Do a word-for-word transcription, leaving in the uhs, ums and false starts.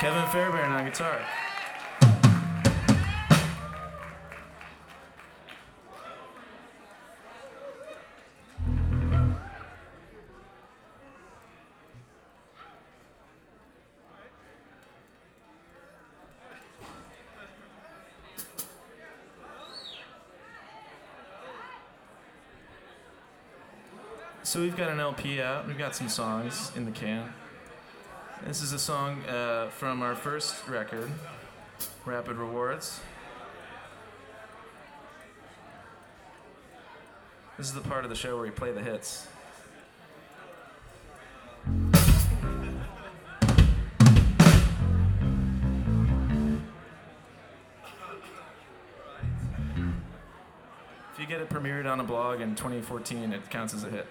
Kevin Fairbairn on guitar. So we've got an L P out. We've got some songs in the can. This is a song uh, from our first record, Rapid Rewards. This is the part of the show where we play the hits. If you get it premiered on a blog in twenty fourteen, it counts as a hit.